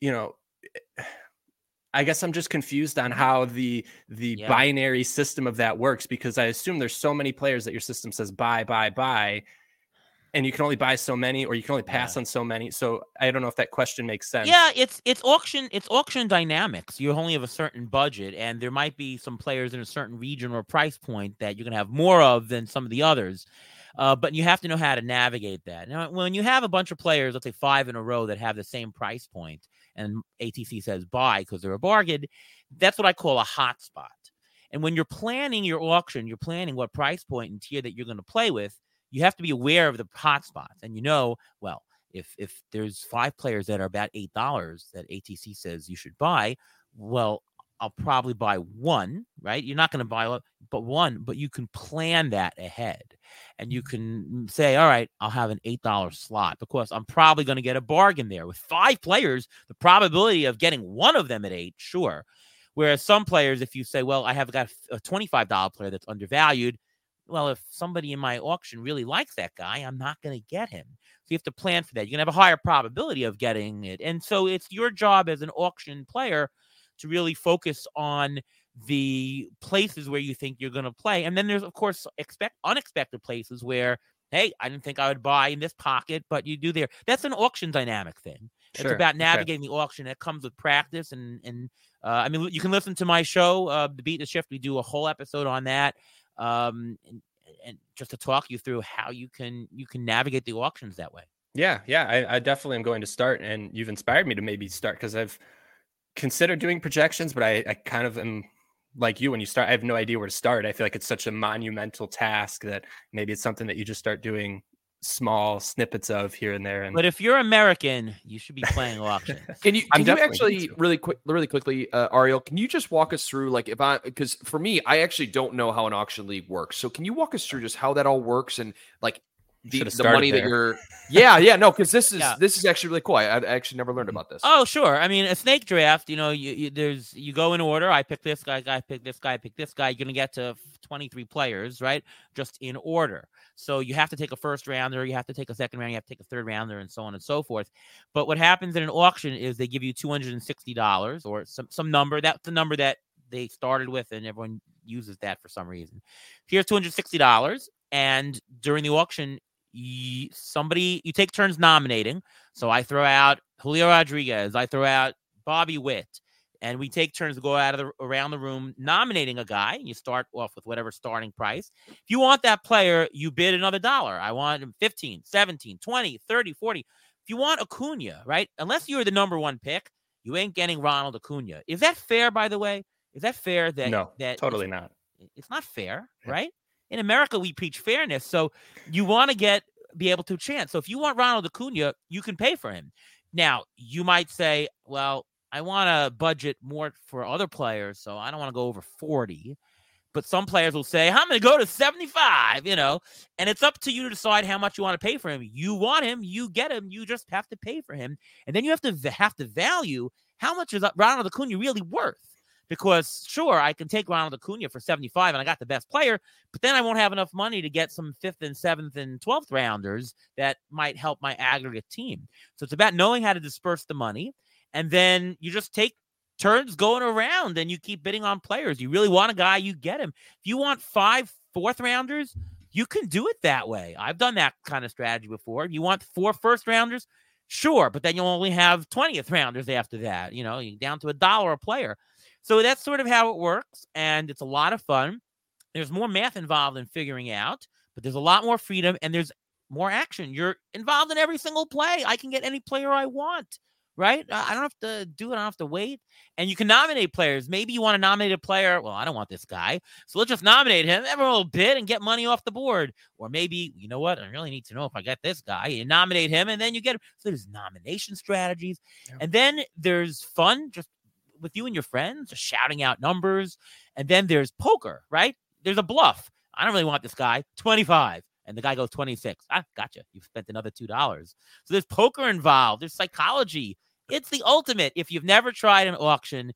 you know, I guess I'm just confused on how the the yeah. binary system of that works, because I assume there's so many players that your system says buy, buy, buy, and you can only buy so many, or you can only pass yeah. on so many. So I don't know if that question makes sense. Yeah, it's it's auction it's auction dynamics. You only have a certain budget, and there might be some players in a certain region or price point that you're going to have more of than some of the others. Uh, but you have to know how to navigate that. Now, when you have a bunch of players, let's say five in a row, that have the same price point, and A T C says buy because they're a bargain, that's what I call a hot spot. And when you're planning your auction, you're planning what price point and tier that you're going to play with, you have to be aware of the hot spots. And you know, well, if if there's five players that are about eight dollars that A T C says you should buy, well, I'll probably buy one, right? You're not going to buy but one, but you can plan that ahead. And you can say, all right, I'll have an eight dollars slot because I'm probably going to get a bargain there. With five players, the probability of getting one of them at eight, sure. Whereas some players, if you say, well, I have got a twenty-five dollars player that's undervalued, well, if somebody in my auction really likes that guy, I'm not going to get him. So you have to plan for that. You're going to have a higher probability of getting it. And so it's your job as an auction player to really focus on the places where you think you're going to play. And then there's, of course, expect unexpected places where, hey, I didn't think I would buy in this pocket, but you do there. That's an auction dynamic thing. Sure. It's about navigating okay. the auction. That comes with practice. And, and uh, I mean, you can listen to my show, uh, The Beat the Shift. We do a whole episode on that. Um, and, and just to talk you through how you can, you can navigate the auctions that way. Yeah. Yeah. I, I definitely am going to start, and you've inspired me to maybe start, because I've considered doing projections, but I, I kind of am like you when you start, I have no idea where to start. I feel like it's such a monumental task that maybe it's something that you just start doing small snippets of here and there. And but if you're American, you should be playing auctions. Can you, can you actually really quick, really quickly, uh, Ariel, can you just walk us through, like, if I, because for me, I actually don't know how an auction league works. So can you walk us through just how that all works, and like the, the money there. that you're, yeah, yeah, no, because this is yeah. this is actually really cool. I, I've actually never learned about this. Oh, sure. I mean, a snake draft, you know, you, you there's you go in order. I pick this guy, guy pick this guy, pick this guy. You're gonna get to twenty-three players, right? Just in order. So you have to take a first rounder, you have to take a second rounder, you have to take a third rounder, and so on and so forth. But what happens in an auction is they give you two hundred sixty dollars or some some number. That's the number that they started with, and everyone uses that for some reason. Here's two hundred sixty dollars, and during the auction, You, somebody you take turns nominating. So I throw out Julio Rodriguez, I throw out Bobby Witt, and we take turns to go out of the, around the room nominating a guy. You start off with whatever starting price. If you want that player, you bid another dollar. I want fifteen, seventeen, twenty, thirty, forty. If you want Acuna, right? Unless you're the number one pick, you ain't getting Ronald Acuna. Is that fair, by the way? Is that fair? That no, that totally not. It's not fair, yeah. right? In America, we preach fairness. So you want to get be able to chance. So if you want Ronald Acuna, you can pay for him. Now, you might say, well, I want to budget more for other players, so I don't want to go over forty. But some players will say, I'm going to go to seventy-five, you know, and it's up to you to decide how much you want to pay for him. You want him, you get him, you just have to pay for him. And then you have to have to value how much is Ronald Acuna really worth? Because, sure, I can take Ronald Acuna for seventy-five and I got the best player, but then I won't have enough money to get some fifth and seventh and twelfth rounders that might help my aggregate team. So it's about knowing how to disperse the money. And then you just take turns going around and you keep bidding on players. You really want a guy, you get him. If you want five fourth rounders, you can do it that way. I've done that kind of strategy before. You want four first rounders, sure, but then you'll only have twentieth rounders after that. You know, you're down to a dollar a player. So that's sort of how it works, and it's a lot of fun. There's more math involved in figuring out, but there's a lot more freedom, and there's more action. You're involved in every single play. I can get any player I want. Right? I don't have to do it. I don't have to wait. And you can nominate players. Maybe you want to nominate a player. Well, I don't want this guy, so let's just nominate him. Everyone will bid and get money off the board. Or maybe, you know what? I really need to know if I got this guy. You nominate him, and then you get him. So there's nomination strategies. Yeah. And then there's fun just with you and your friends, just shouting out numbers. And then there's poker, right? There's a bluff. I don't really want this guy. twenty-five. And the guy goes twenty-six. Ah, gotcha. You've spent another two dollars. So there's poker involved. There's psychology. It's the ultimate. If you've never tried an auction,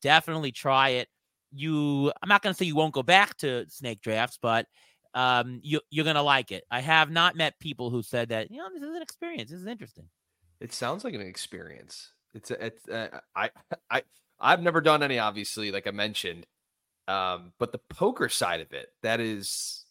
definitely try it. You, I'm not going to say you won't go back to snake drafts, but um, you, you're going to like it. I have not met people who said that, you know, this is an experience. This is interesting. It sounds like an experience. It's, a, it's a, I, I, I've never done any, obviously, like I mentioned, um, but the poker side of it, that is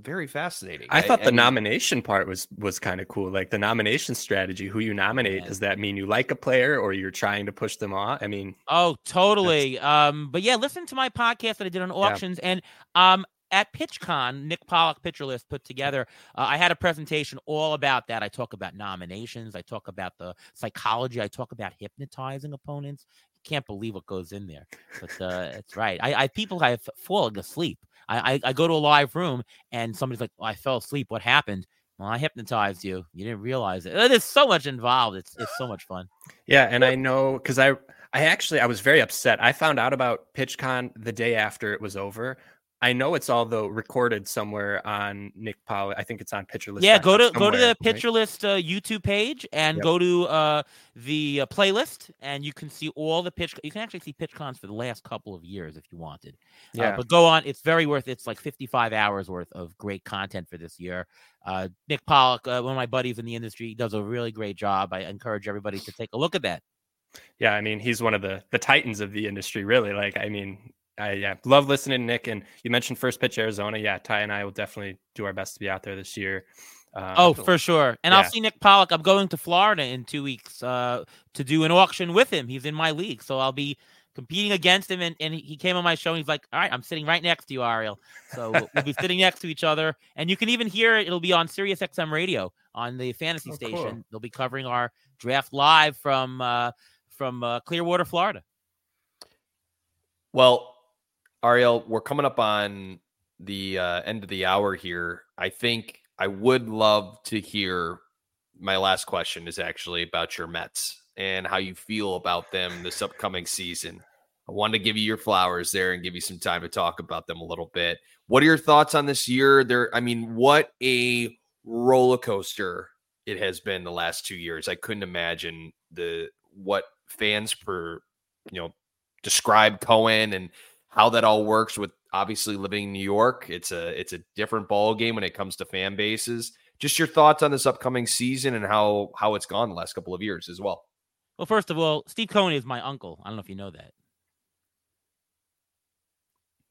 very fascinating. I, I thought the I mean, nomination part was was kind of cool. Like the nomination strategy, who you nominate, yeah. Does that mean you like a player or you're trying to push them off? I mean, oh, totally. Um, but yeah, listen to my podcast that I did on auctions, yeah. and um, at PitchCon, Nick Pollock Pitcher List put together. Uh, I had a presentation all about that. I talk about nominations. I talk about the psychology. I talk about hypnotizing opponents. Can't believe what goes in there, but uh it's right. I, I people have fallen asleep. I, I I go to a live room and somebody's like, oh, I fell asleep. What happened? Well, I hypnotized you. You didn't realize it. There's so much involved. It's it's so much fun. Yeah, and I know because I I actually I was very upset. I found out about PitchCon the day after it was over. I know it's all though recorded somewhere on Nick Pollock. I think it's on PitcherList. Yeah, go to go to the PitcherList uh, YouTube page and yep. go to uh, the uh, playlist, and you can see all the pitch. You can actually see PitchCons for the last couple of years if you wanted. Yeah, uh, but go on. It's very worth. It's like fifty-five hours worth of great content for this year. Uh, Nick Pollock, uh, one of my buddies in the industry, does a really great job. I encourage everybody to take a look at that. Yeah, I mean, he's one of the the titans of the industry. Really, like, I mean. I yeah, love listening to Nick. And you mentioned First Pitch Arizona. Yeah, Ty and I will definitely do our best to be out there this year. Um, oh, for sure. And yeah. I'll see Nick Pollock. I'm going to Florida in two weeks uh, to do an auction with him. He's in my league. So I'll be competing against him. And, and he came on my show and he's like, all right, I'm sitting right next to you, Ariel. So we'll, we'll be sitting next to each other. And you can even hear it. It'll be on Sirius X M radio on the fantasy oh, station. Cool. They'll be covering our draft live from, uh, from uh, Clearwater, Florida. Well, Ariel, we're coming up on the uh, end of the hour here. I think I would love to hear. My last question is actually about your Mets and how you feel about them this upcoming season. I wanted to give you your flowers there and give you some time to talk about them a little bit. What are your thoughts on this year? There, I mean, what a roller coaster it has been the last two years. I couldn't imagine the what fans per you know describe Cohen and how that all works with obviously living in New York. It's a, it's a different ball game when it comes to fan bases. Just your thoughts on this upcoming season and how, how it's gone the last couple of years as well. Well, first of all, Steve Cohen is my uncle. I don't know if you know that.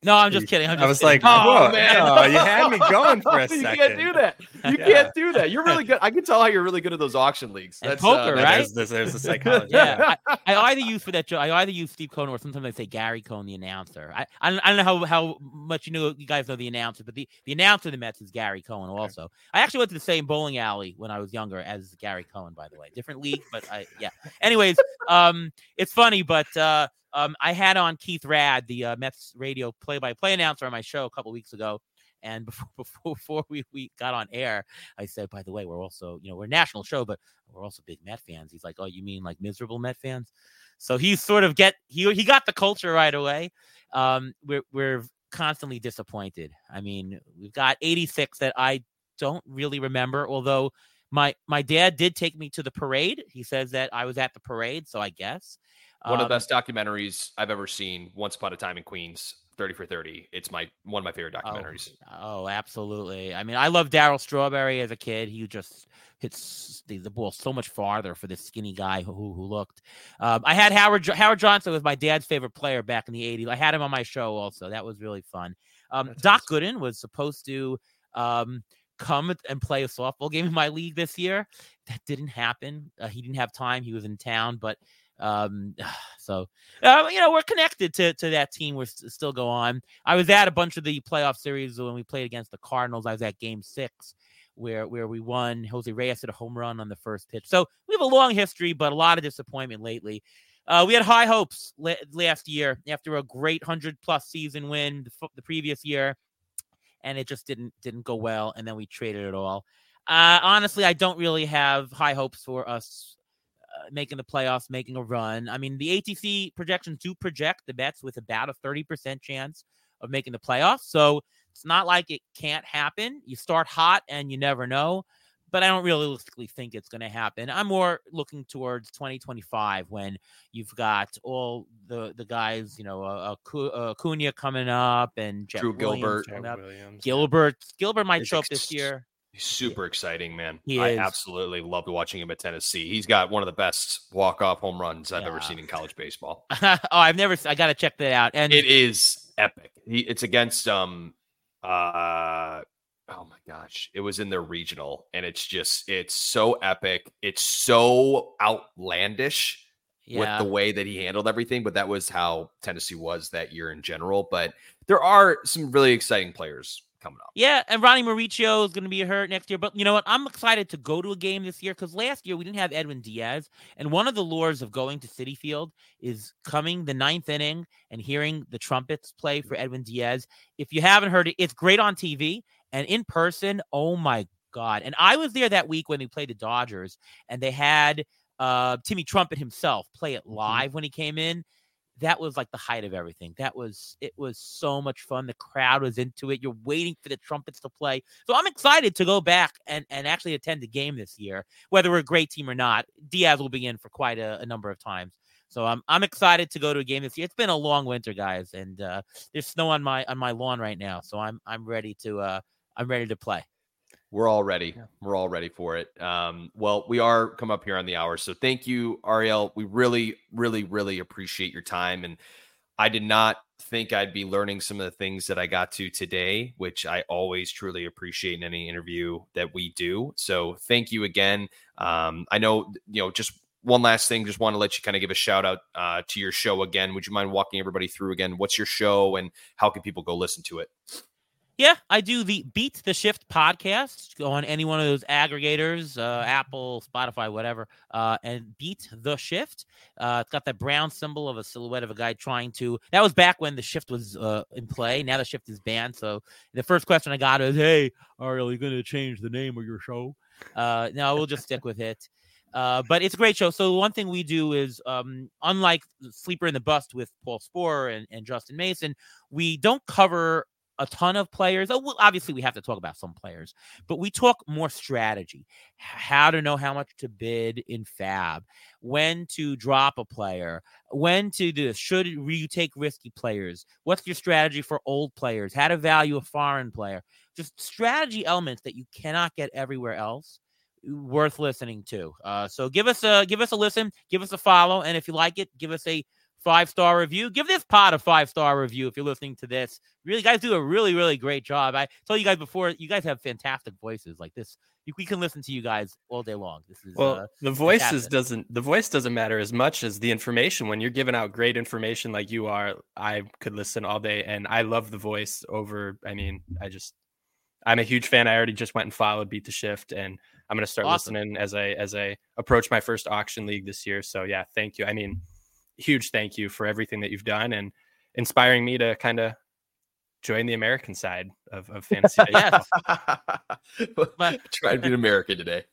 No, I'm just kidding. I'm just I was kidding. like, oh, oh man, oh, you had me going for a second. You can't do that. You yeah. can't do that. You're really good. I can tell how you're really good at those auction leagues. That's poker, uh, right? There's, there's, there's the psychology. Yeah, I, I either use for that joke. I either use Steve Cohen or sometimes I say Gary Cohen, the announcer. I, I don't, I don't know how, how much you know. You guys know the announcer, but the, the announcer of the Mets is Gary Cohen. Also, okay. I actually went to the same bowling alley when I was younger as Gary Cohen. By the way, different league, but I yeah. Anyways, um, it's funny, but. uh Um, I had on Keith Radd, the uh, Mets radio play-by-play announcer on my show a couple weeks ago, And before, before, before we, we got on air, I said, by the way, we're also, you know, we're a national show, but we're also big Met fans. He's like, oh, you mean like miserable Met fans? So he's sort of get, he he got the culture right away. Um, we're, we're constantly disappointed. I mean, we've got eighty-six that I don't really remember, although my, my dad did take me to the parade. He says that I was at the parade. So I guess one um, of the best documentaries I've ever seen, Once Upon a Time in Queens, thirty for thirty. It's my one of my favorite documentaries. Oh, oh absolutely. I mean, I love Darryl Strawberry as a kid. He just hits the, the ball so much farther for this skinny guy who who looked. Um, I had Howard Howard Johnson was my dad's favorite player back in the eighties. I had him on my show also. That was really fun. Um, Doc awesome. Gooden was supposed to um, come and play a softball game in my league this year. That didn't happen. Uh, he didn't have time. He was in town, but. Um, so, uh, you know, we're connected to, to that team. We're st- still go on. I was at a bunch of the playoff series when we played against the Cardinals. I was at game six where, where we won. Jose Reyes hit a home run on the first pitch. So we have a long history, but a lot of disappointment lately. Uh, we had high hopes la- last year after a great hundred plus season win the, f- the previous year. And it just didn't, didn't go well. And then we traded it all. Uh, honestly, I don't really have high hopes for us. Uh, making the playoffs, making a run. I mean, the A T C projections do project the Mets with about a thirty percent chance of making the playoffs. So it's not like it can't happen. You start hot and you never know, but I don't realistically think it's going to happen. I'm more looking towards twenty twenty-five when you've got all the, the guys, you know, uh, Acuna coming up and Jeff Drew Williams Gilbert, up. Williams. Gilbert, Gilbert might it's show up ex- this year. He's super exciting, man. He I is. absolutely loved watching him at Tennessee. He's got one of the best walk-off home runs I've yeah. ever seen in college baseball. oh, I've never – I got to check that out. And it is epic. He, it's against – um uh oh, my gosh. It was in their regional, and it's just – it's so epic. It's so outlandish yeah. with the way that he handled everything, but that was how Tennessee was that year in general. But there are some really exciting players coming up. Yeah, and Ronnie Mauricio is going to be hurt next year. But you know what? I'm excited to go to a game this year because last year we didn't have Edwin Diaz. And one of the lures of going to Citi Field is coming the ninth inning and hearing the trumpets play for Edwin Diaz. If you haven't heard it, it's great on T V and in person. Oh my God. And I was there that week when we played the Dodgers and they had uh, Timmy Trumpet himself play it live mm-hmm. when he came in. That was like the height of everything. That was, it was so much fun. The crowd was into it. You're waiting for the trumpets to play. So I'm excited to go back and, and actually attend a game this year, whether we're a great team or not. Diaz will be in for quite a, a number of times. So I'm, I'm excited to go to a game this year. It's been a long winter, guys. And uh, there's snow on my, on my lawn right now. So I'm, I'm ready to, uh, I'm ready to play. We're all ready. Yeah. We're all ready for it. Um, well, we are come up here on the hour. So thank you, Ariel. We really, really, really appreciate your time. And I did not think I'd be learning some of the things that I got to today, which I always truly appreciate in any interview that we do. So thank you again. Um, I know, you know, just one last thing, just want to let you kind of give a shout out uh, to your show again. Would you mind walking everybody through again? What's your show and how can people go listen to it? Yeah, I do the Beat the Shift podcast. Go on any one of those aggregators, uh, Apple, Spotify, whatever, uh, and Beat the Shift. Uh, it's got that brown symbol of a silhouette of a guy trying to – that was back when the shift was uh, in play. Now the shift is banned. So the first question I got is, hey, are you going to change the name of your show? Uh, no, we'll just stick with it. Uh, but it's a great show. So one thing we do is, um, unlike Sleeper in the Bust with Paul Sporer and, and Justin Mason, we don't cover – a ton of players. Oh, well, obviously we have to talk about some players, but we talk more strategy, how to know how much to bid in FAB, when to drop a player, when to do, should you take risky players? What's your strategy for old players? How to value a foreign player, just strategy elements that you cannot get everywhere else. Worth listening to. Uh, so give us a, give us a listen, give us a follow. And if you like it, give us a five-star review. Give this pod a five-star review if you're listening to this. Really, guys do a really, really great job. I told you guys before, you guys have fantastic voices like this. You, we can listen to you guys all day long. This is well, uh, the voices fantastic. doesn't the voice doesn't matter as much as the information. When you're giving out great information like you are, I could listen all day, and I love the voice over. I mean, I just I'm a huge fan. I already just went and followed Beat the Shift, and I'm gonna start awesome. listening as I as I approach my first auction league this year. So yeah, thank you. I mean. Huge thank you for everything that you've done and inspiring me to kind of join the American side of, of fantasy baseball. Yes. Try to be an American today.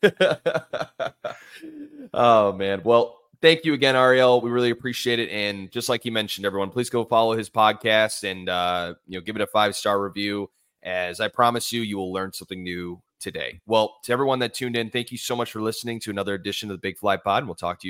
Oh, man. Well, thank you again, Ariel. We really appreciate it. And just like he mentioned, everyone, please go follow his podcast and uh, you know, give it a five-star review. As I promise you, you will learn something new today. Well, to everyone that tuned in, thank you so much for listening to another edition of the Big Fly Pod. And we'll talk to you.